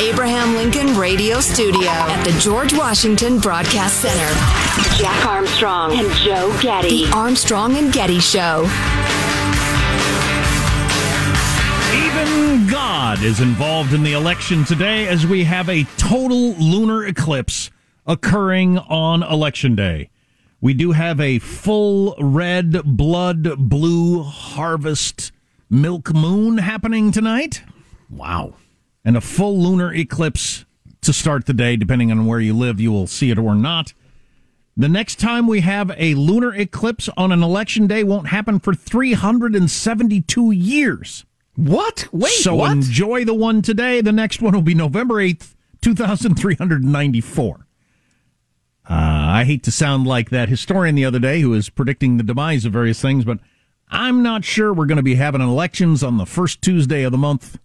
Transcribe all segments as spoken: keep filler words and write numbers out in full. Abraham Lincoln Radio Studio at the George Washington Broadcast Center. Jack Armstrong and Joe Getty. The Armstrong and Getty Show. Even God is involved in the election today, as we have a total lunar eclipse occurring on Election Day. We do have a full red, blood, blue, harvest, milk moon happening tonight. Wow. And a full lunar eclipse to start the day. Depending on where you live, you will see it or not. The next time we have a lunar eclipse on an election day won't happen for three hundred seventy-two years. What? Wait, so what? So enjoy the one today. The next one will be November eighth, twenty-three ninety-four. Uh, I hate to sound like that historian the other day who was predicting the demise of various things, but I'm not sure we're going to be having elections on the first Tuesday of the month.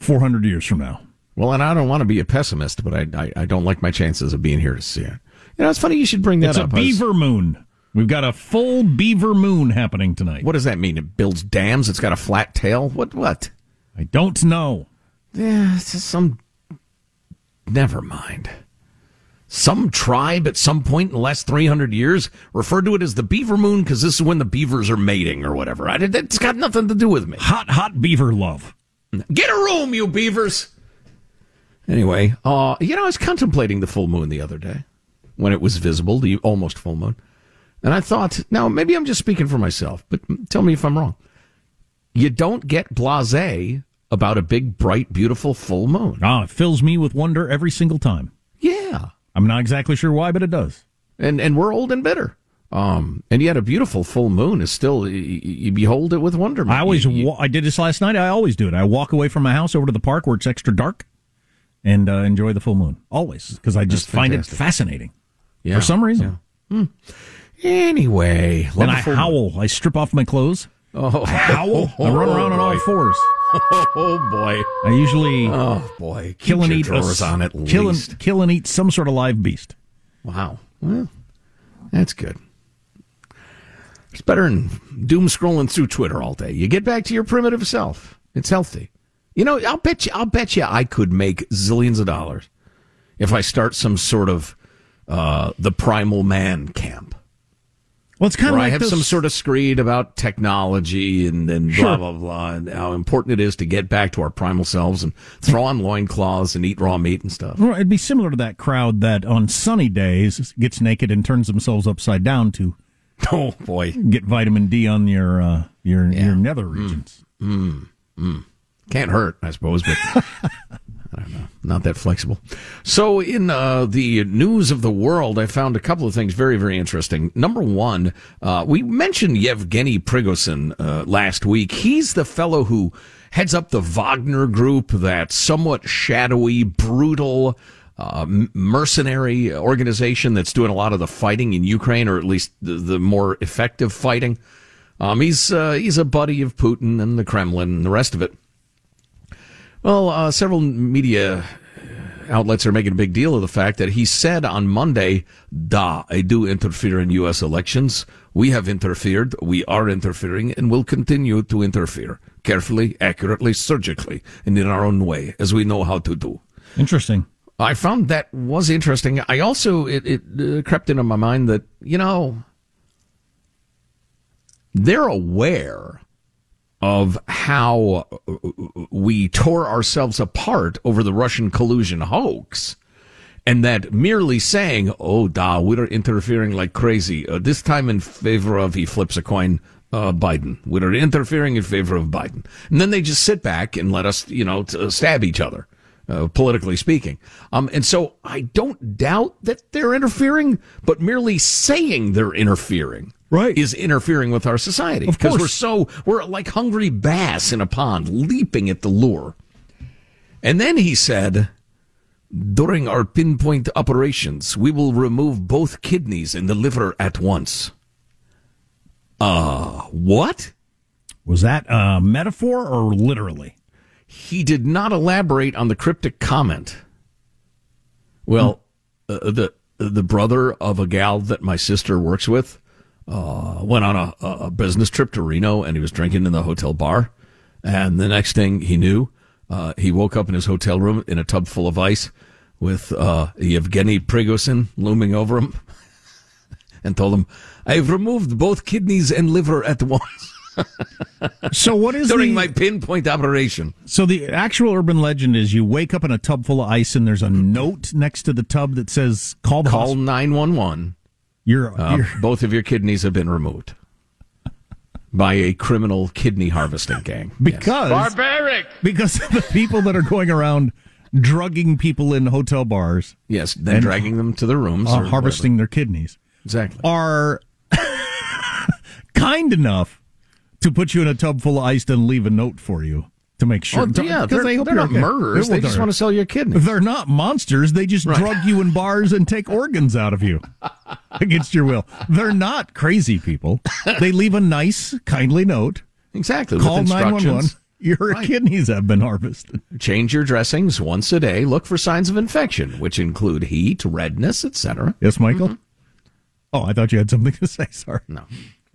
four hundred years from now. Well, and I don't want to be a pessimist, but I, I I don't like my chances of being here to see it. You know, it's funny you should bring that it's up. It's a beaver was... moon. We've got a full beaver moon happening tonight. What does that mean? It builds dams? It's got a flat tail? What? What? I don't know. Yeah, it's just some... Never mind. Some tribe at some point in the last three hundred years referred to it as the beaver moon because this is when the beavers are mating or whatever. I, it's got nothing to do with me. Hot, hot beaver love. Get a room, you beavers. Anyway, uh, you know, I was contemplating the full moon the other day when it was visible, the almost full moon. And I thought, now, maybe I'm just speaking for myself, but tell me if I'm wrong. You don't get blasé about a big, bright, beautiful full moon. Ah, it fills me with wonder every single time. Yeah. I'm not exactly sure why, but it does. And and we're old and bitter. Um, and yet a beautiful full moon is still, you, you behold it with wonderment. I always, you, you, I did this last night. I always do it. I walk away from my house over to the park where it's extra dark and uh, enjoy the full moon. Always. Because I just find it fascinating. Yeah. For some reason. Yeah. Hmm. Anyway. Then I howl. Moon. I strip off my clothes. Oh. I howl. Oh, I run around oh, on all fours. Oh, boy. I usually oh, boy. kill and eat, a, on at kill, least. And, kill and eat some sort of live beast. Wow. Well, that's good. It's better than doom scrolling through Twitter all day. You get back to your primitive self. It's healthy. You know, I'll bet you, I'll bet you I could make zillions of dollars if I start some sort of uh, the primal man camp. Well, it's kind of like I have those... some sort of screed about technology and, and sure. blah, blah, blah, and how important it is to get back to our primal selves and throw on loincloths and eat raw meat and stuff. Well, it'd be similar to that crowd that on sunny days gets naked and turns themselves upside down to oh boy, get vitamin D on your uh, your, yeah. your nether regions. Mm, mm, mm. Can't hurt, I suppose, but I don't know. Not that flexible. So in uh, the news of the world, I found a couple of things very, very interesting. Number one, uh, we mentioned Yevgeny Prigozhin uh, last week. He's the fellow who heads up the Wagner group, that somewhat shadowy, brutal, uh, mercenary organization that's doing a lot of the fighting in Ukraine, or at least the, the more effective fighting. Um, he's uh, he's a buddy of Putin and the Kremlin and the rest of it. Well, uh, several media outlets are making a big deal of the fact that he said on Monday, "Da, I do interfere in U S elections. We have interfered, we are interfering, and will continue to interfere carefully, accurately, surgically, and in our own way, as we know how to do." Interesting. I found that was interesting. I also, it, it uh, crept into my mind that, you know, they're aware of how we tore ourselves apart over the Russian collusion hoax, and that merely saying, oh, da, we're interfering like crazy, uh, this time in favor of, he flips a coin, uh, Biden. We're interfering in favor of Biden. And then they just sit back and let us, you know, t- stab each other, uh, politically speaking. Um, and so I don't doubt that they're interfering, but merely saying they're interfering Right. is interfering with our society. Of course. Because we're so, we're like hungry bass in a pond, leaping at the lure. And then he said, during our pinpoint operations, we will remove both kidneys and the liver at once. Uh, what? Was that a metaphor or literally? He did not elaborate on the cryptic comment. Well, hmm. uh, the the brother of a gal that my sister works with Uh, went on a, a business trip to Reno, and he was drinking in the hotel bar. And the next thing he knew, uh, he woke up in his hotel room in a tub full of ice with uh, Yevgeny Prigozhin looming over him and told him, I've removed both kidneys and liver at once. So what is During the, my pinpoint operation. So the actual urban legend is you wake up in a tub full of ice, and there's a note next to the tub that says, call the Call nine one one. You're, you're... Uh, both of your kidneys have been removed by a criminal kidney harvesting gang. Because yes. Barbaric! Because of the people that are going around drugging people in hotel bars. Yes, then dragging them to their rooms. Uh, or harvesting whatever. Their kidneys. Exactly. Are kind enough to put you in a tub full of ice and leave a note for you to make sure. Well, yeah, because they hope they're not okay. murderers. They're, they just want to sell your kidneys. They're not monsters. They just right. drug you in bars and take organs out of you. Against your will. They're not crazy people. They leave a nice, kindly note. Exactly. Call nine one one. Your right. kidneys have been harvested. Change your dressings once a day. Look for signs of infection, which include heat, redness, et cetera. Yes, Michael? Mm-hmm. Oh, I thought you had something to say. Sorry. No.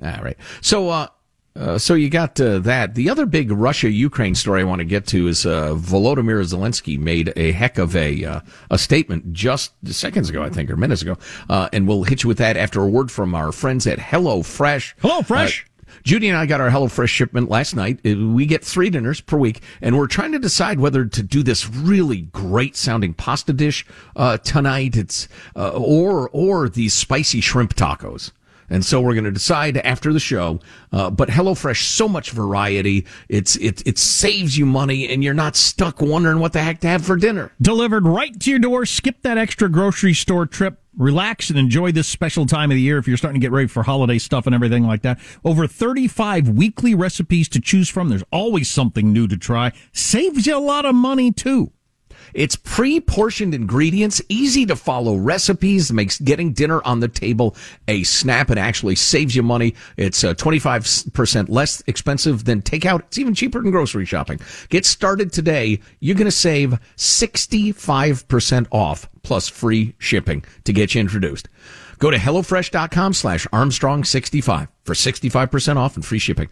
All right. So, uh, uh, so you got uh, that. The other big Russia-Ukraine story I want to get to is uh, Volodymyr Zelensky made a heck of a uh, a statement just seconds ago, I think, or minutes ago, uh, and we'll hit you with that after a word from our friends at HelloFresh. HelloFresh. Uh, Judy and I got our HelloFresh shipment last night. We get three dinners per week, and we're trying to decide whether to do this really great-sounding pasta dish uh, tonight, it's uh, or or these spicy shrimp tacos. And so we're going to decide after the show. Uh, but HelloFresh, so much variety. It's it it saves you money, and you're not stuck wondering what the heck to have for dinner. Delivered right to your door. Skip that extra grocery store trip. Relax and enjoy this special time of the year if you're starting to get ready for holiday stuff and everything like that. Over thirty-five weekly recipes to choose from. There's always something new to try. Saves you a lot of money, too. It's pre-portioned ingredients, easy to follow recipes, makes getting dinner on the table a snap. It actually saves you money. It's uh, twenty-five percent less expensive than takeout. It's even cheaper than grocery shopping. Get started today. You're going to save sixty-five percent off plus free shipping to get you introduced. Go to HelloFresh.com slash Armstrong65 for sixty-five percent off and free shipping.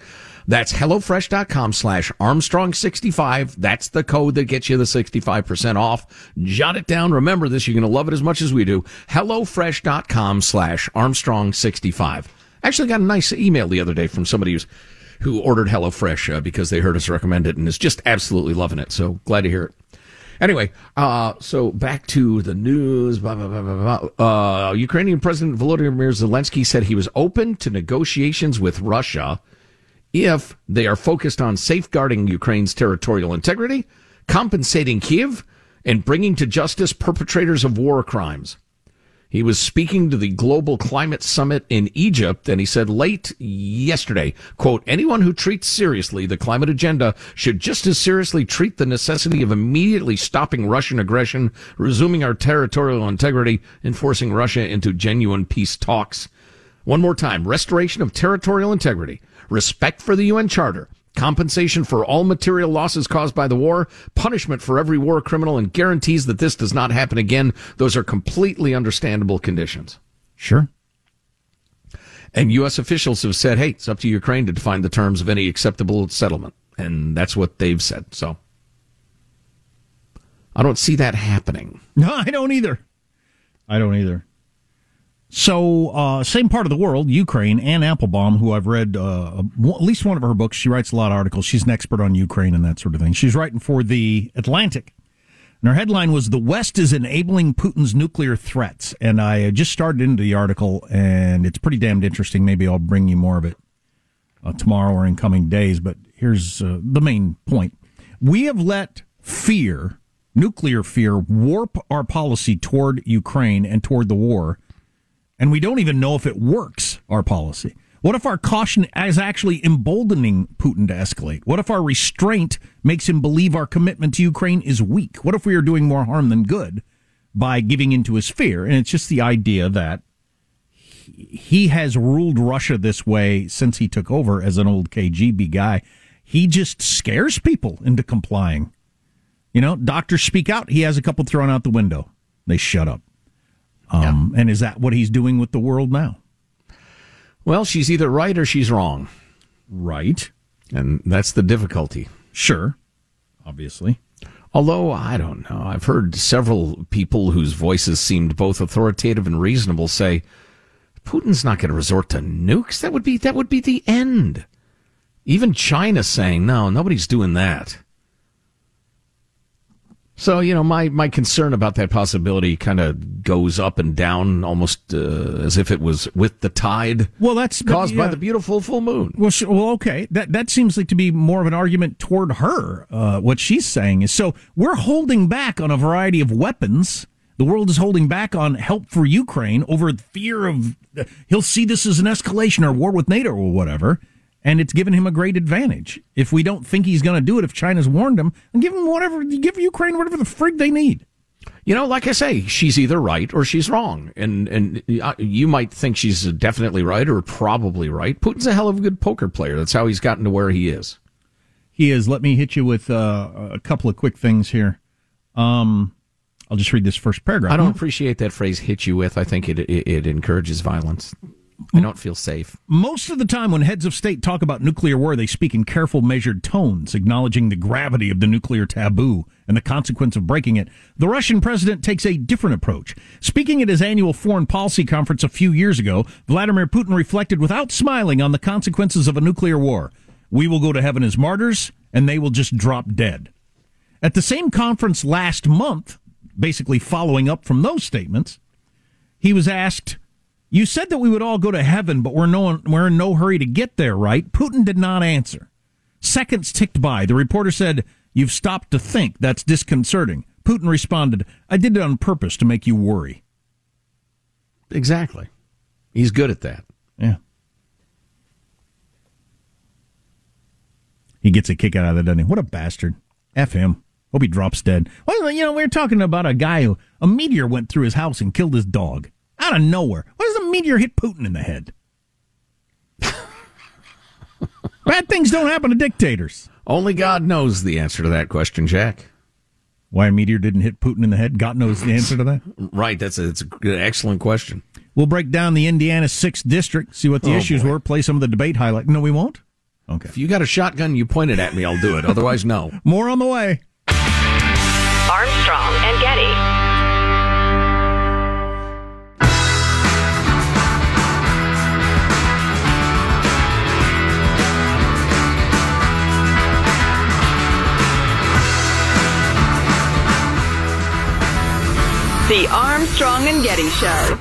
That's HelloFresh.com slash Armstrong65. That's the code that gets you the sixty-five percent off. Jot it down. Remember this. You're going to love it as much as we do. HelloFresh.com slash Armstrong65. I actually got a nice email the other day from somebody who's, who ordered HelloFresh uh, because they heard us recommend it and is just absolutely loving it. So glad to hear it. Anyway, uh, so back to the news. Blah, blah, blah, blah, blah. Uh, Ukrainian President Volodymyr Zelensky said he was open to negotiations with Russia if they are focused on safeguarding Ukraine's territorial integrity, compensating Kyiv, and bringing to justice perpetrators of war crimes. He was speaking to the Global Climate Summit in Egypt, and he said late yesterday, quote, anyone who treats seriously the climate agenda should just as seriously treat the necessity of immediately stopping Russian aggression, resuming our territorial integrity, and forcing Russia into genuine peace talks. One more time, restoration of territorial integrity, respect for the U N Charter, compensation for all material losses caused by the war, punishment for every war criminal, and guarantees that this does not happen again. Those are completely understandable conditions. Sure. And U S officials have said, hey, it's up to Ukraine to define the terms of any acceptable settlement. And that's what they've said. So I don't see that happening. No, I don't either. I don't either. So, uh, same part of the world, Ukraine, Ann Applebaum, who I've read uh, at least one of her books. She writes a lot of articles. She's an expert on Ukraine and that sort of thing. She's writing for The Atlantic. And her headline was, The West is Enabling Putin's Nuclear Threats. And I just started into the article, and it's pretty damned interesting. Maybe I'll bring you more of it uh, tomorrow or in coming days. But here's uh, the main point. We have let fear, nuclear fear, warp our policy toward Ukraine and toward the war. And we don't even know if it works, our policy. What if our caution is actually emboldening Putin to escalate? What if our restraint makes him believe our commitment to Ukraine is weak? What if we are doing more harm than good by giving into his fear? And it's just the idea that he has ruled Russia this way since he took over as an old K G B guy. He just scares people into complying. You know, doctors speak out. He has a couple thrown out the window. They shut up. Um, yeah. And is that what he's doing with the world now? Well, she's either right or she's wrong. Right. And that's the difficulty. Sure. Obviously. Although, I don't know. I've heard several people whose voices seemed both authoritative and reasonable say, Putin's not going to resort to nukes. That would be, that would be the end. Even China saying, no, nobody's doing that. So, you know, my, my concern about that possibility kind of goes up and down almost uh, as if it was with the tide. Well, that's caused but, yeah. by the beautiful full moon. Well, sure, well, okay. That that seems like to be more of an argument toward her. Uh, what she's saying is, so we're holding back on a variety of weapons. The world is holding back on help for Ukraine over the fear of uh, he'll see this as an escalation or war with NATO or whatever. And it's given him a great advantage. If we don't think he's going to do it, if China's warned him, and give him whatever, give Ukraine whatever the frig they need. You know, like I say, she's either right or she's wrong. And and you might think she's definitely right or probably right. Putin's a hell of a good poker player. That's how he's gotten to where he is. He is. Let me hit you with uh, a couple of quick things here. Um, I'll just read this first paragraph. I don't appreciate that phrase, hit you with. I think it it, it encourages violence. I don't feel safe. Most of the time when heads of state talk about nuclear war, they speak in careful, measured tones, acknowledging the gravity of the nuclear taboo and the consequence of breaking it. The Russian president takes a different approach. Speaking at his annual foreign policy conference a few years ago, Vladimir Putin reflected without smiling on the consequences of a nuclear war. We will go to heaven as martyrs, and they will just drop dead. At the same conference last month, basically following up from those statements, he was asked, you said that we would all go to heaven, but we're, no, we're in no hurry to get there, right? Putin did not answer. Seconds ticked by. The reporter said, you've stopped to think. That's disconcerting. Putin responded, I did it on purpose to make you worry. Exactly. He's good at that. Yeah. He gets a kick out of that, doesn't he? What a bastard. F him. Hope he drops dead. Well, you know, we were talking about a guy who, a meteor went through his house and killed his dog. Out of nowhere. Why does a meteor hit Putin in the head? Bad things don't happen to dictators. Only God knows the answer to that question, Jack. Why a meteor didn't hit Putin in the head? God knows the answer to that? Right. That's a, it's an excellent question. We'll break down the Indiana sixth District, see what the oh, issues boy. were, play some of the debate highlight. No, we won't? Okay. If you got a shotgun, you point it at me, I'll do it. Otherwise, no. More on the way. Armstrong and Getty. The Armstrong and Getty Show.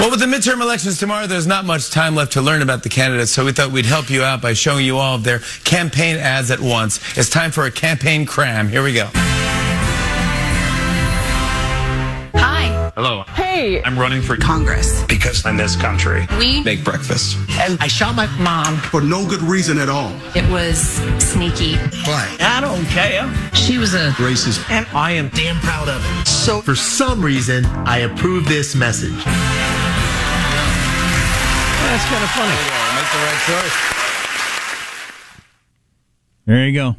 Well, with the midterm elections tomorrow, there's not much time left to learn about the candidates, so we thought we'd help you out by showing you all of their campaign ads at once. It's time for a campaign cram. Here we go. Hi. Hello. Hey. I'm running for Congress. Because in this country, we make breakfast. And I shot my mom. For no good reason at all. It was sneaky. Why? I don't care. She was a racist. And I am damn proud of it. So for some reason, I approve this message. That's kind of funny. Make the right choice. There you go.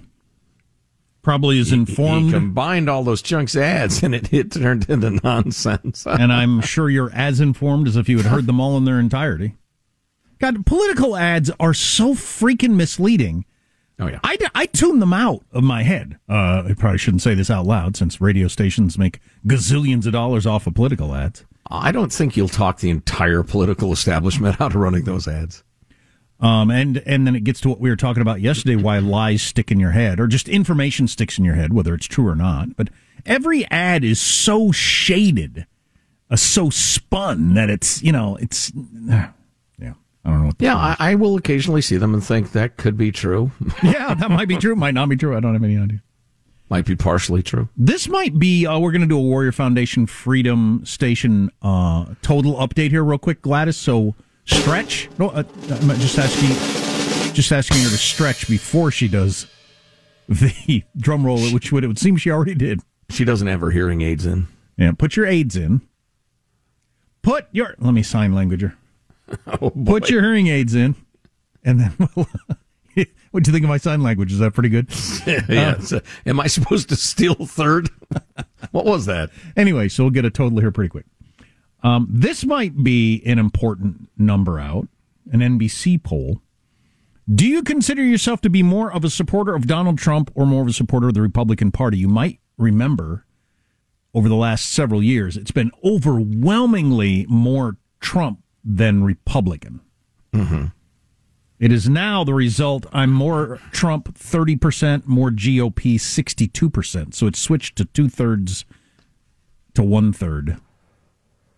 Probably is informed. He combined all those chunks of ads, and it, it turned into nonsense. And I'm sure you're as informed as if you had heard them all in their entirety. God, political ads are so freaking misleading. Oh, yeah. I, I tune them out of my head. Uh, I probably shouldn't say this out loud, since radio stations make gazillions of dollars off of political ads. I don't think you'll talk the entire political establishment out of running those ads. Um, and, and then it gets to what we were talking about yesterday, why lies stick in your head, or just information sticks in your head, whether it's true or not. But every ad is so shaded, uh, so spun that it's, you know, it's, yeah, I don't know. What yeah, I, I will occasionally see them and think that could be true. Yeah, that might be true. Might not be true. I don't have any idea. Might be partially true. This might be, uh, we're going to do a Warrior Foundation Freedom Station uh, total update here real quick, Gladys. So stretch. No, uh, I'm just asking, just asking her to stretch before she does the drum roll, which would, it would seem she already did. She doesn't have her hearing aids in. Yeah, put your aids in. Put your, let me sign languager. Oh, put your hearing aids in, and then we'll... What do you think of my sign language? Is that pretty good? Yeah. Uh, a, am I supposed to steal third? What was that? Anyway, so we'll get a total here pretty quick. Um, this might be an important number out, an N B C poll. Do you consider yourself to be more of a supporter of Donald Trump or more of a supporter of the Republican Party? You might remember over the last several years, it's been overwhelmingly more Trump than Republican. Mm-hmm. It is now the result, I'm more Trump thirty percent, more G O P sixty-two percent. So it's switched to two-thirds to one-third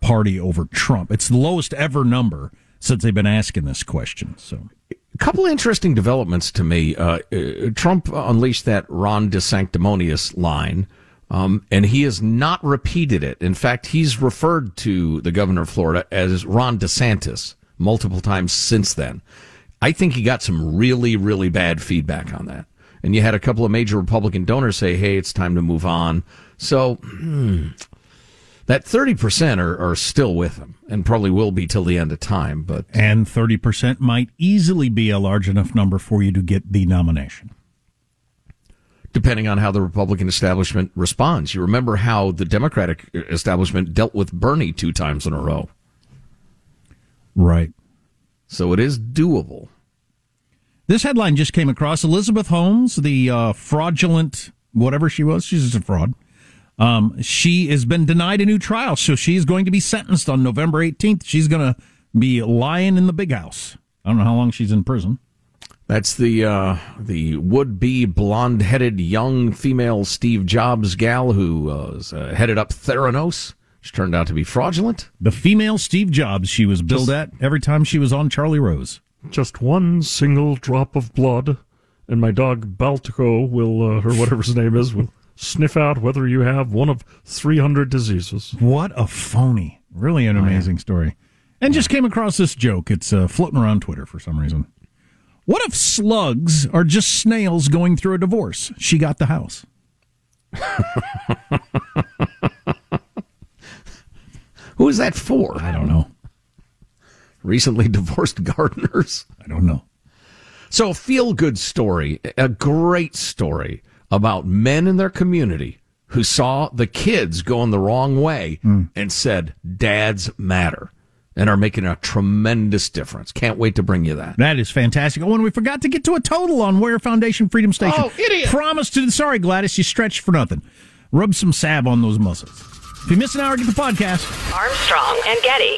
party over Trump. It's the lowest ever number since they've been asking this question. So, a couple of interesting developments to me. Uh, Trump unleashed that Ron DeSanctimonious line, um, and he has not repeated it. In fact, he's referred to the governor of Florida as Ron DeSantis multiple times since then. I think he got some really, really bad feedback on that. And you had a couple of major Republican donors say, hey, it's time to move on. So hmm, that thirty percent are, are still with him and probably will be till the end of time. But And thirty percent might easily be a large enough number for you to get the nomination. Depending on how the Republican establishment responds. You remember how the Democratic establishment dealt with Bernie two times in a row. Right. So it is doable. This headline just came across. Elizabeth Holmes, the uh, fraudulent, whatever she was, she's just a fraud. Um, she has been denied a new trial, so she's going to be sentenced on November eighteenth. She's going to be lying in the big house. I don't know how long she's in prison. That's the uh, the would-be blonde-headed young female Steve Jobs gal who uh, was, uh, headed up Theranos. She turned out to be fraudulent. The female Steve Jobs she was billed at every time she was on Charlie Rose. Just one single drop of blood, and my dog Baltico will, uh, or whatever his name is, will sniff out whether you have one of three hundred diseases. What a phony. Really an amazing story. And just came across this joke. It's uh, floating around Twitter for some reason. What if slugs are just snails going through a divorce? She got the house. Who is that for? I don't know. Recently divorced gardeners? I don't know. So a feel-good story, a great story about men in their community who saw the kids going the wrong way mm. and said, dads matter, and are making a tremendous difference. Can't wait to bring you that. That is fantastic. Oh, and we forgot to get to a total on Warrior Foundation Freedom Station. Oh, idiot. Promise to, sorry, Gladys, you stretched for nothing. Rub some salve on those muscles. If you miss an hour, get the podcast. Armstrong and Getty.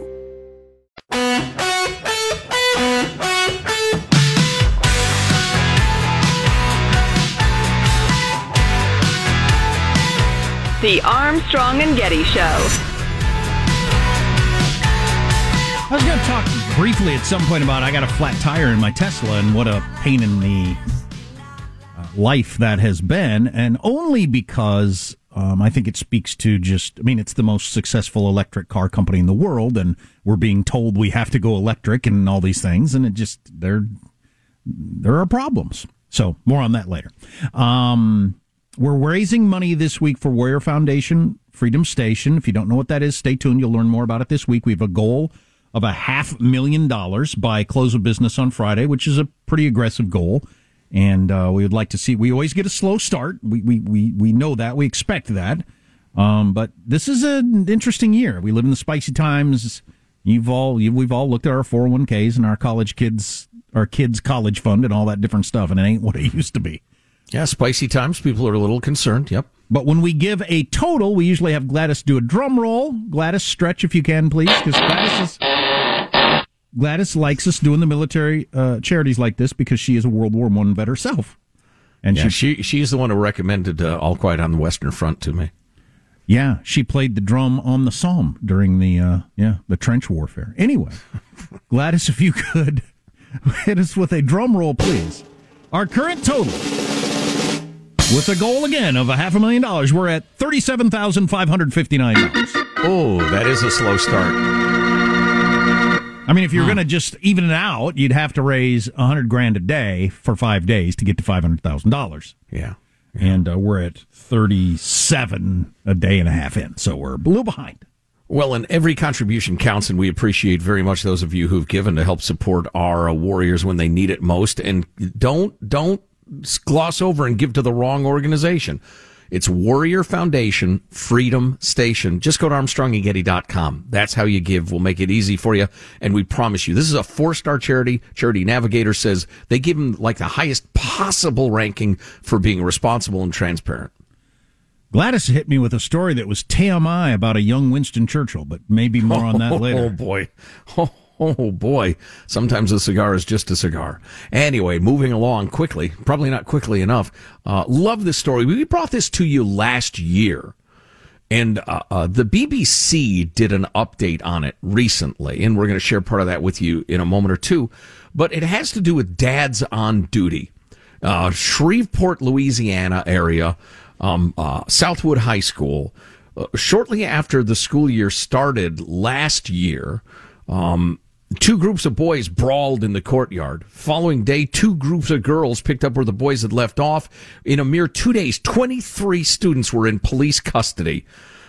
The Armstrong and Getty Show. I was going to talk briefly at some point about I got a flat tire in my Tesla and what a pain in the uh, life that has been, and only because um, I think it speaks to just, I mean, it's the most successful electric car company in the world, and we're being told we have to go electric and all these things, and it just, there, there are problems. So, more on that later. Um... We're raising money this week for Warrior Foundation, Freedom Station. If you don't know what that is, stay tuned. You'll learn more about it this week. We have a goal of a half million dollars by close of business on Friday, which is a pretty aggressive goal. And uh, we would like to see, we always get a slow start. We we we, we know that. We expect that. Um, but this is an interesting year. We live in the spicy times. You've all, you, we've all looked at our four oh one k's and our college kids, our kids' college fund and all that different stuff, and it ain't what it used to be. Yeah, spicy times. People are a little concerned, yep. But when we give a total, we usually have Gladys do a drum roll. Gladys, stretch if you can, please, because Gladys, is, Gladys likes us doing the military uh, charities like this because she is a World War One vet herself. And yeah, she, she she's the one who recommended uh, All Quiet on the Western Front to me. Yeah, she played the drum on the Somme during the uh, yeah the trench warfare. Anyway, Gladys, if you could hit us with a drum roll, please. Our current total, with a goal, again, of a half a million dollars, we're at thirty-seven thousand five hundred fifty-nine dollars. Oh, that is a slow start. I mean, if you're huh. going to just even it out, you'd have to raise a hundred grand a day for five days to get to five hundred thousand dollars. Yeah, yeah, and uh, we're at thirty-seven a day and a half in, so we're a little behind. Well, and every contribution counts, and we appreciate very much those of you who've given to help support our uh, warriors when they need it most. And don't don't gloss over and give to the wrong organization. It's Warrior Foundation Freedom Station. Just go to Armstrong and Getty dot com. That's how you give. We'll make it easy for you, and we promise you. This is a four-star charity. Charity Navigator says they give them, like, the highest possible ranking for being responsible and transparent. Gladys hit me with a story that was T M I about a young Winston Churchill, but maybe more on that later. Oh, boy. Oh. Oh, boy. Sometimes a cigar is just a cigar. Anyway, moving along quickly, probably not quickly enough. Uh, love this story. We brought this to you last year, and uh, uh, the B B C did an update on it recently, and we're going to share part of that with you in a moment or two. But it has to do with Dads on Duty. Uh, Shreveport, Louisiana area, um, uh, Southwood High School. Uh, shortly after the school year started last year, um, two groups of boys brawled in the courtyard. Following day, two groups of girls picked up where the boys had left off. In a mere two days, twenty-three students were in police custody.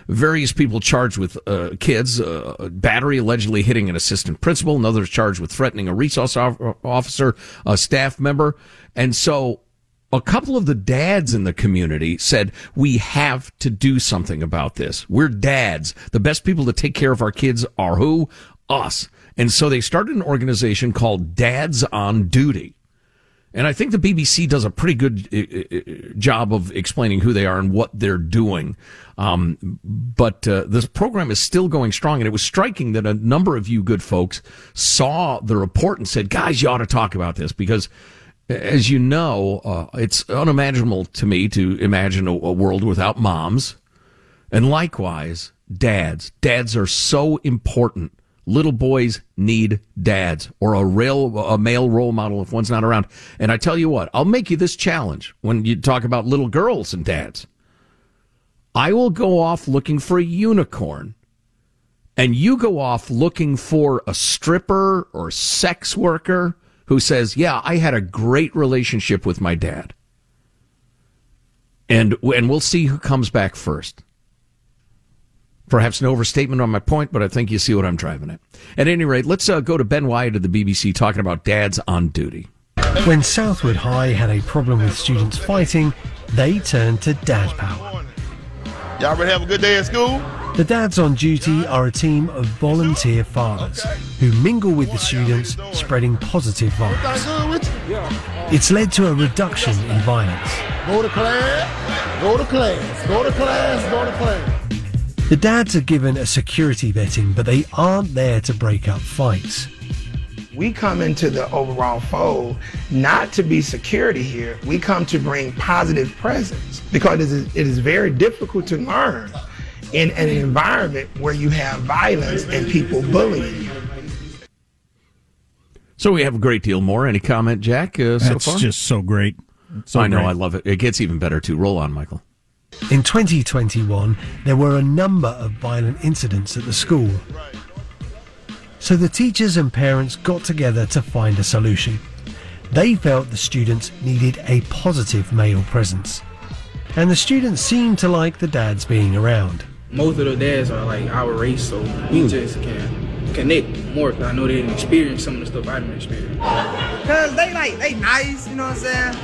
Various people charged with uh, kids, uh, battery, allegedly hitting an assistant principal. Another charged with threatening a resource officer, a staff member. And so a couple of the dads in the community said, we have to do something about this. We're dads. The best people to take care of our kids are who? Us. And so they started an organization called Dads on Duty. And I think the B B C does a pretty good job of explaining who they are and what they're doing. Um, but uh, this program is still going strong. And it was striking that a number of you good folks saw the report and said, guys, you ought to talk about this. Because, as you know, uh, it's unimaginable to me to imagine a, a world without moms. And likewise, dads. Dads are so important. Little boys need dads or a, rail, a male role model if one's not around. And I tell you what, I'll make you this challenge when you talk about little girls and dads. I will go off looking for a unicorn, and you go off looking for a stripper or sex worker who says, yeah, I had a great relationship with my dad. And, and we'll see who comes back first. Perhaps an overstatement on my point, but I think you see what I'm driving at. At any rate, let's uh, go to Ben Wyatt of the B B C talking about Dads on Duty. When Southwood High had a problem with students fighting, they turned to dad power. Y'all ready to have a good day at school? The Dads on Duty are a team of volunteer fathers who mingle with the students, spreading positive vibes. It's led to a reduction in violence. Go to class, go to class, go to class, go to class. The dads are given a security vetting, but they aren't there to break up fights. We come into the overall fold not to be security here. We come to bring positive presence, because it is very difficult to learn in an environment where you have violence and people bullying you. So we have a great deal more. Any comment, Jack, uh, so far? That's just so great. So I know, great. I love it. It gets even better, too. Roll on, Michael. In twenty twenty-one, there were a number of violent incidents at the school. So the teachers and parents got together to find a solution. They felt the students needed a positive male presence. And the students seemed to like the dads being around. Most of the dads are like our race, so we just can connect more. Cause I know they didn't experience some of the stuff I didn't experience. Because they like, they nice, you know what I'm saying?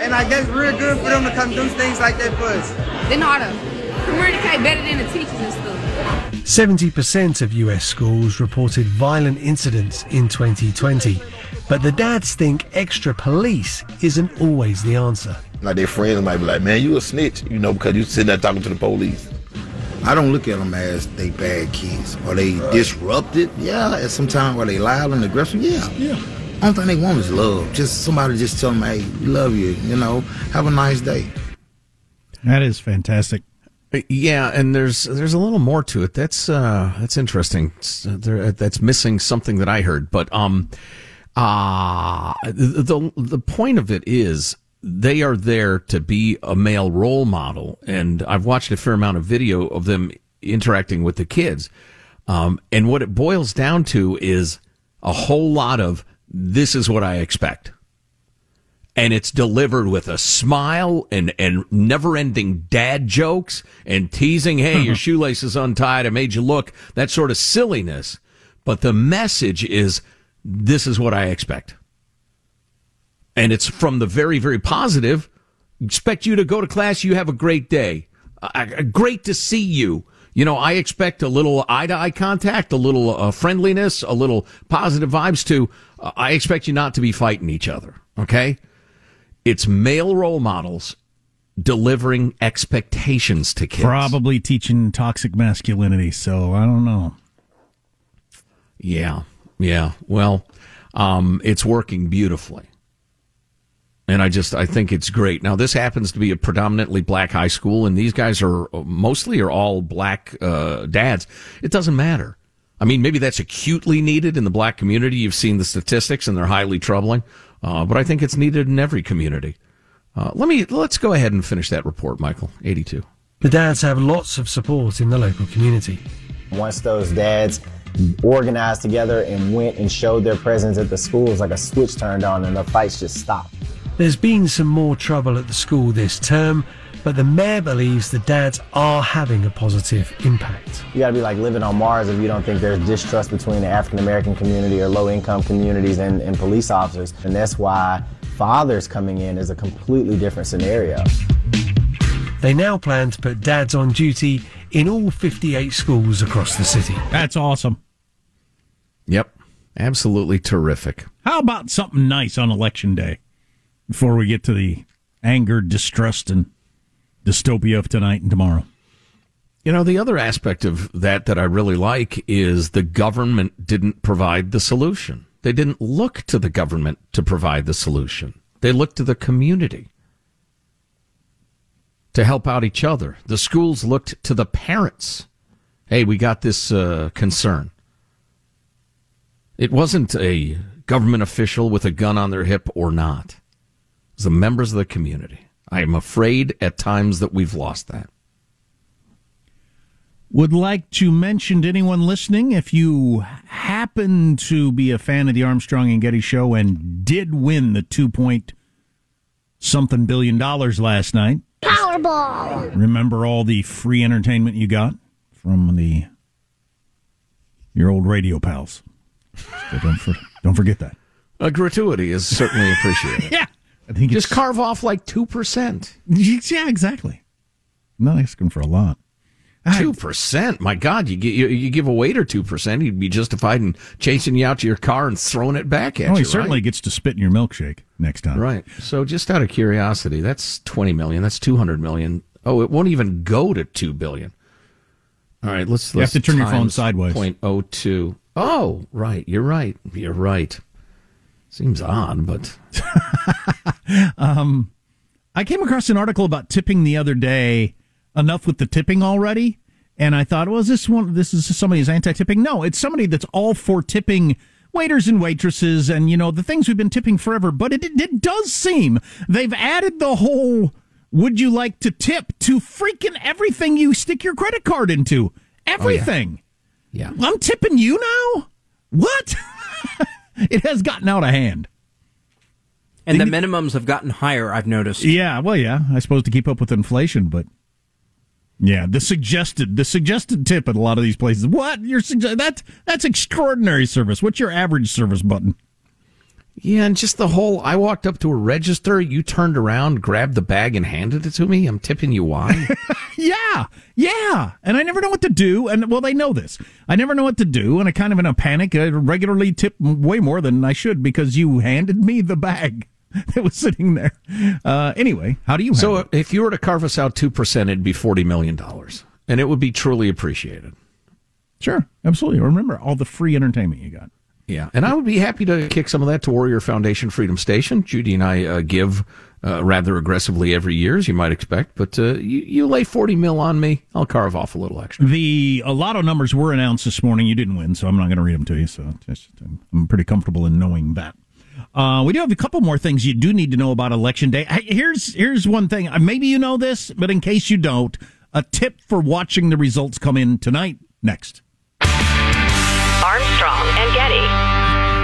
And like, that's real good for them to come do things like that for us. They know how to communicate better than the teachers and stuff. seventy percent of U S schools reported violent incidents in twenty twenty, but the dads think extra police isn't always the answer. Like, their friends might be like, man, you a snitch, you know, because you sitting there talking to the police. I don't look at them as they bad kids. Are they disrupted? Yeah. At some time, are they loud and aggressive? Yeah. Yeah. Only thing they want is love. Just somebody just tell them, hey, we love you, you know, have a nice day. That is fantastic. Yeah, and there's there's a little more to it. That's uh, that's interesting. There, that's missing something that I heard. But um, uh, the the point of it is they are there to be a male role model. And I've watched a fair amount of video of them interacting with the kids. Um, and what it boils down to is a whole lot of this is what I expect. And it's delivered with a smile and, and never-ending dad jokes and teasing, hey, your shoelace is untied, I made you look, that sort of silliness. But the message is, this is what I expect. And it's from the very, very positive, expect you to go to class, you have a great day. Uh, great to see you. You know, I expect a little eye-to-eye contact, a little uh, friendliness, a little positive vibes too. Uh, I expect you not to be fighting each other, okay? It's male role models delivering expectations to kids. Probably teaching toxic masculinity, so I don't know. Yeah, yeah. Well, um, it's working beautifully. And I just, I think it's great. Now, this happens to be a predominantly black high school, and these guys are mostly or all black uh, dads. It doesn't matter. I mean, maybe that's acutely needed in the black community. You've seen the statistics, and they're highly troubling. Uh, but I think it's needed in every community. Uh, let me, let's go ahead and finish that report, Michael, eighty-two. The dads have lots of support in the local community. Once those dads organized together and went and showed their presence at the school, it's like a switch turned on, and the fights just stopped. There's been some more trouble at the school this term, but the mayor believes the dads are having a positive impact. You gotta be like living on Mars if you don't think there's distrust between the African-American community or low-income communities and, and police officers. And that's why fathers coming in is a completely different scenario. They now plan to put dads on duty in all fifty-eight schools across the city. That's awesome. Yep, absolutely terrific. How about something nice on Election Day? Before we get to the anger, distrust, and dystopia of tonight and tomorrow. You know, the other aspect of that that I really like is the government didn't provide the solution. They didn't look to the government to provide the solution. They looked to the community to help out each other. The schools looked to the parents. Hey, we got this uh, concern. It wasn't a government official with a gun on their hip or not. As the members of the community. I am afraid at times that we've lost that. Would like to mention to anyone listening, if you happen to be a fan of the Armstrong and Getty show and did win the two point something billion dollars last night. Powerball! Remember all the free entertainment you got from the your old radio pals. So don't, for, don't forget that. A gratuity is certainly appreciated. Yeah. I think just it's, carve off like two percent. Yeah, exactly. I'm not asking for a lot. two percent? My God, you, you, you give a waiter two percent, he'd be justified in chasing you out to your car and throwing it back at oh, you. Oh, he right? certainly gets to spit in your milkshake next time. Right. So just out of curiosity, that's twenty million dollars. That's two hundred million dollars. Oh, it won't even go to two billion dollars. All right, let's... You let's have to turn your phone sideways. point oh two. Oh, right. You're right. You're right. Seems odd, but... um, I came across an article about tipping the other day, enough with the tipping already, and I thought, well, is this one? This is somebody who's anti-tipping? No, it's somebody that's all for tipping waiters and waitresses and, you know, the things we've been tipping forever, but it, it, it does seem they've added the whole would you like to tip to freaking everything you stick your credit card into. Everything. Oh, yeah. yeah. I'm tipping you now? What? It has gotten out of hand. And the minimums have gotten higher, I've noticed. Yeah, well, yeah, I suppose to keep up with inflation, but yeah, the suggested the suggested tip at a lot of these places. What? You're sugge- that's, that's extraordinary service. What's your average service button? Yeah, and just the whole, I walked up to a register, you turned around, grabbed the bag, and handed it to me. I'm tipping you why? yeah, yeah. And I never know what to do. And, well, they know this. I never know what to do, and I kind of in a panic, I regularly tip way more than I should because you handed me the bag that was sitting there. Uh, anyway, how do you handle it? So if you were to carve us out two percent, it'd be forty million dollars, and it would be truly appreciated. Sure, absolutely. Remember all the free entertainment you got. Yeah, and I would be happy to kick some of that to Warrior Foundation Freedom Station. Judy and I uh, give uh, rather aggressively every year, as you might expect, but uh, you, you lay forty mil on me, I'll carve off a little extra. The a lot of numbers were announced this morning. You didn't win, so I'm not going to read them to you, so just, I'm pretty comfortable in knowing that. Uh, we do have a couple more things you do need to know about Election Day. Here's, here's one thing. Maybe you know this, but in case you don't, a tip for watching the results come in tonight next. Armstrong and Getty.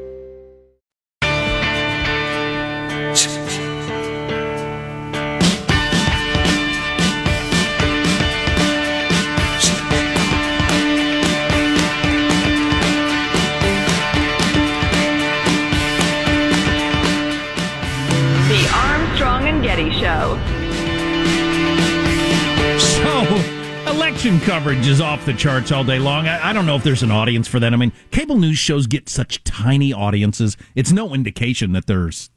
Coverage is off the charts all day long. I, I don't know if there's an audience for that. I mean, cable news shows get such tiny audiences. It's no indication that there's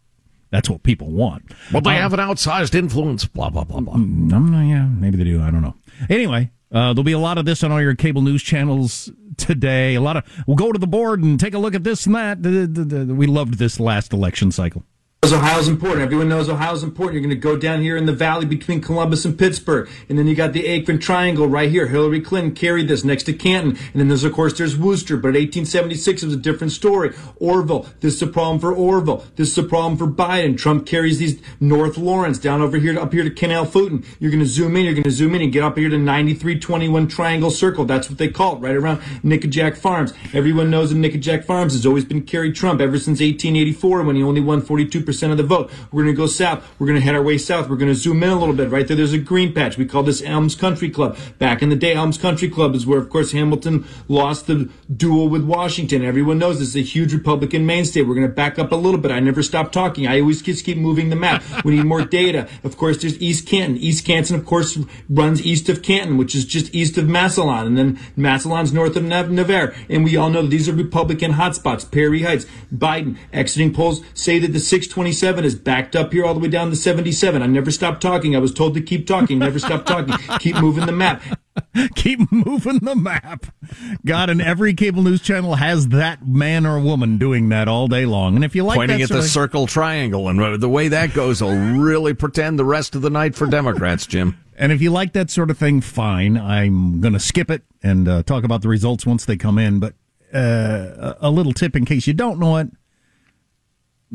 that's what people want. Well, they um, have an outsized influence, blah, blah, blah, blah. Um, yeah, maybe they do. I don't know. Anyway, uh, there'll be a lot of this on all your cable news channels today. A lot of, we'll go to the board and take a look at this and that. We loved this last election cycle. Ohio's important. Everyone knows Ohio's important. You're going to go down here in the valley between Columbus and Pittsburgh, and then you got the Akron Triangle right here. Hillary Clinton carried this next to Canton, and then there's, of course, there's Worcester, but eighteen seventy-six it was a different story. Orville, this is a problem for Orville. This is a problem for Biden. Trump carries these North Lawrence down over here, up here to Canal Fulton. You're going to zoom in. You're going to zoom in and get up here to ninety-three twenty-one Triangle Circle. That's what they call it, right around Nickajack Farms. Everyone knows that Nickajack Farms has always been Kerry Trump ever since eighteen eighty-four when he only won forty-two percent of the vote. We're going to go south. We're going to head our way south. We're going to zoom in a little bit. Right there, there's a green patch. We call this Elms Country Club. Back in the day, Elms Country Club is where, of course, Hamilton lost the duel with Washington. Everyone knows this is a huge Republican mainstay. We're going to back up a little bit. I never stop talking. I always just keep moving the map. We need more data. Of course, there's East Canton. East Canton, of course, runs east of Canton, which is just east of Massillon. And then Massillon's north of Navarre. And we all know that these are Republican hotspots. Perry Heights, Biden. Exiting polls say that the six twenty twenty-seven is backed up here all the way down to seventy-seven. I never stopped talking. I was told to keep talking. Never stop talking. Keep moving the map. Keep moving the map. God, and every cable news channel has that man or woman doing that all day long. And if you like pointing that at the of... circle triangle, and the way that goes will really pretend the rest of the night for Democrats, Jim. And if you like that sort of thing, fine. I'm going to skip it and uh, talk about the results once they come in. But uh, a little tip in case you don't know it.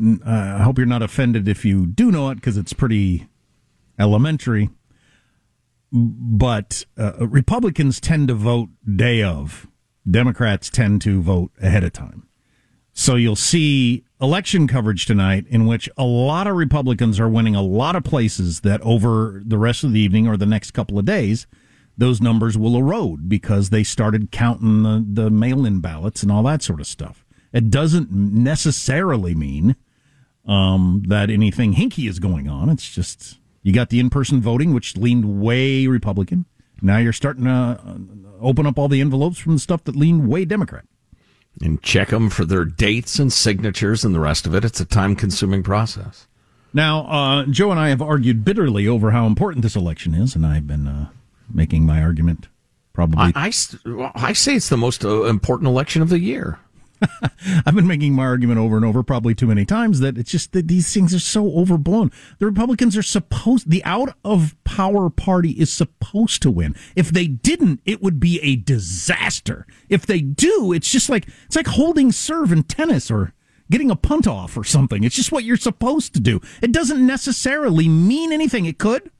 Uh, I hope you're not offended if you do know it, because it's pretty elementary. But uh, Republicans tend to vote day of. Democrats tend to vote ahead of time. So you'll see election coverage tonight in which a lot of Republicans are winning a lot of places that over the rest of the evening or the next couple of days, those numbers will erode because they started counting the, the mail-in ballots and all that sort of stuff. It doesn't necessarily mean um, that anything hinky is going on. It's just you got the in-person voting, which leaned way Republican. Now you're starting to open up all the envelopes from the stuff that leaned way Democrat. And check them for their dates and signatures and the rest of it. It's a time-consuming process. Now, uh, Joe and I have argued bitterly over how important this election is, and I've been uh, making my argument probably. I, I, I say it's the most uh, important election of the year. I've been making my argument over and over probably too many times that it's just that these things are so overblown. The Republicans are supposed, the out-of-power party is supposed to win. If they didn't, it would be a disaster. If they do, it's just like, it's like holding serve in tennis or getting a punt off or something. It's just what you're supposed to do. It doesn't necessarily mean anything. It could.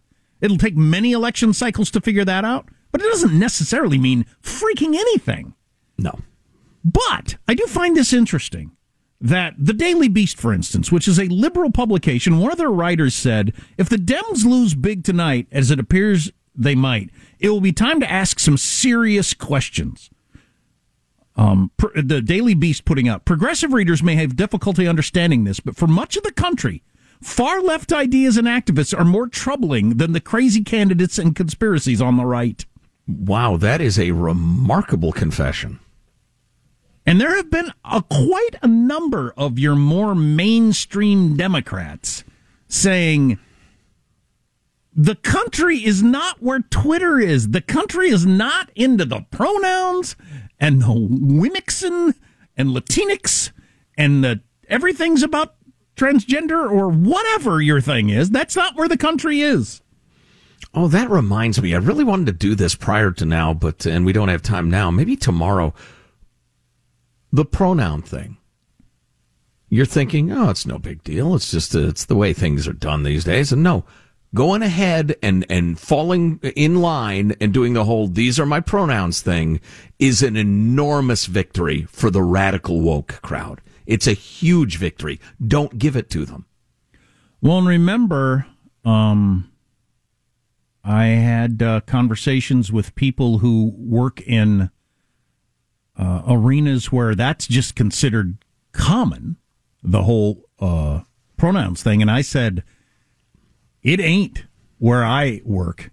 It'll take many election cycles to figure that out, but it doesn't necessarily mean freaking anything. No. But I do find this interesting that the Daily Beast, for instance, which is a liberal publication, one of their writers said, if the Dems lose big tonight, as it appears they might, it will be time to ask some serious questions. Um, per, the Daily Beast putting out, progressive readers may have difficulty understanding this, but for much of the country, far-left ideas and activists are more troubling than the crazy candidates and conspiracies on the right. Wow, that is a remarkable confession. And there have been a, quite a number of your more mainstream Democrats saying the country is not where Twitter is. The country is not into the pronouns and the Wimixin and Latinx and the, everything's about transgender or whatever your thing is. That's not where the country is. Oh, that reminds me. I really wanted to do this prior to now, but and we don't have time now. Maybe tomorrow. The pronoun thing. You're thinking, oh, it's no big deal. It's just it's the way things are done these days. And no, going ahead and, and falling in line and doing the whole these are my pronouns thing is an enormous victory for the radical woke crowd. It's a huge victory. Don't give it to them. Well, and remember, um, I had uh, conversations with people who work in Uh, arenas where that's just considered common, the whole uh, pronouns thing. And I said, it ain't where I work.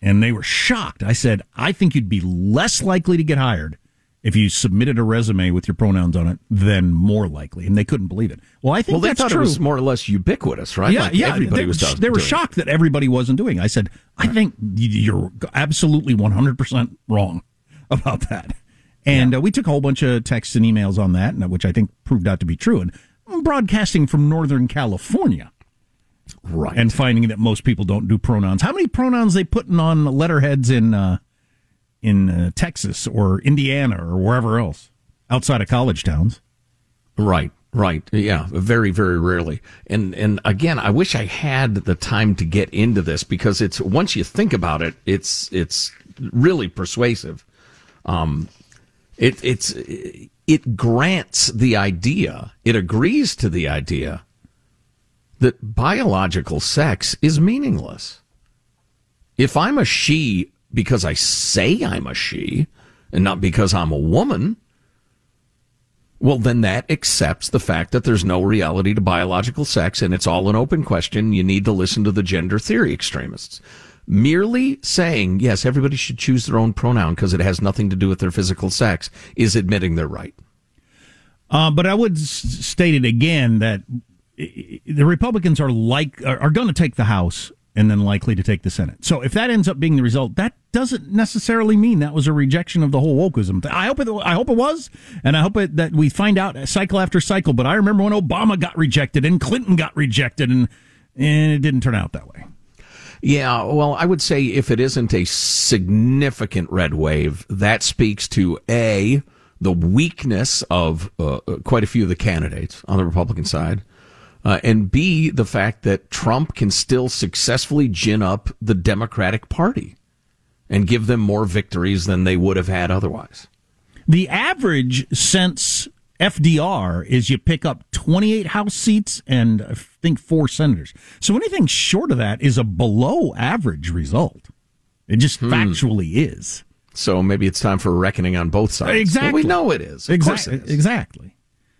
And they were shocked. I said, I think you'd be less likely to get hired if you submitted a resume with your pronouns on it than more likely. And they couldn't believe it. Well, I think well, they that's thought true. It was more or less ubiquitous, right? Yeah, like yeah. Everybody they, was doing, they were shocked it. that everybody wasn't doing it. I said, I right. think you're absolutely one hundred percent wrong about that. And uh, we took a whole bunch of texts and emails on that, which I think proved out to be true. And I'm broadcasting from Northern California. Right. And finding that most people don't do pronouns. How many pronouns they putting on letterheads in uh, in uh, Texas or Indiana or wherever else outside of college towns? Right, right. Yeah, very, very rarely. And, and again, I wish I had the time to get into this because it's once you think about it, it's, it's really persuasive. Um It it's it grants the idea, it agrees to the idea that biological sex is meaningless. If I'm a she because I say I'm a she and not because I'm a woman, well, then that accepts the fact that there's no reality to biological sex and it's all an open question. You need to listen to the gender theory extremists. Merely saying, yes, everybody should choose their own pronoun because it has nothing to do with their physical sex is admitting they're right. Uh, but I would s- state it again that the Republicans are like are, are going to take the House and then likely to take the Senate. So if that ends up being the result, that doesn't necessarily mean that was a rejection of the whole wokeism thing. I hope it, I hope it was, and I hope it, that we find out cycle after cycle. But I remember when Obama got rejected and Clinton got rejected, and, and it didn't turn out that way. Yeah, well, I would say if it isn't a significant red wave, that speaks to, A, the weakness of uh, quite a few of the candidates on the Republican side, uh, and B, the fact that Trump can still successfully gin up the Democratic Party and give them more victories than they would have had otherwise. The average since F D R is you pick up twenty-eight House seats and I think four senators. So anything short of that is a below average result. It just hmm. factually is. So maybe it's time for a reckoning on both sides. Exactly. Well, we know it is. Of exactly. course it is. Exactly.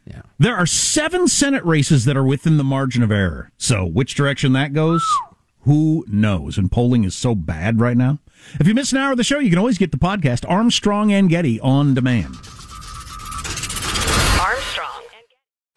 Yeah. There are seven Senate races that are within the margin of error. So which direction that goes, who knows? And polling is so bad right now. If you miss an hour of the show, you can always get the podcast Armstrong and Getty on demand.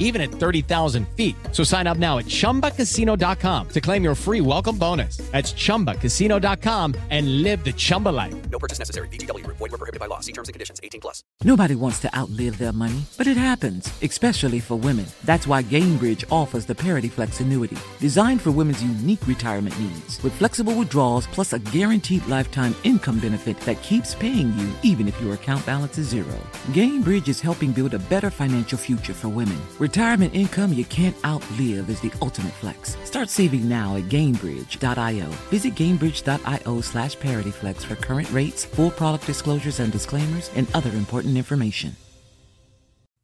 even at thirty thousand feet. So sign up now at Chumba Casino dot com to claim your free welcome bonus. That's Chumba Casino dot com and live the Chumba life. No purchase necessary. V G W. Void where prohibited by law. See terms and conditions. eighteen plus. Nobody wants to outlive their money, but it happens, especially for women. That's why Gainbridge offers the Parity Flex annuity, designed for women's unique retirement needs, with flexible withdrawals plus a guaranteed lifetime income benefit that keeps paying you even if your account balance is zero. Gainbridge is helping build a better financial future for women. Retirement income you can't outlive is the ultimate flex. Start saving now at Gainbridge dot io. Visit Gainbridge dot io slash Parity Flex for current rates, full product disclosures and disclaimers, and other important information.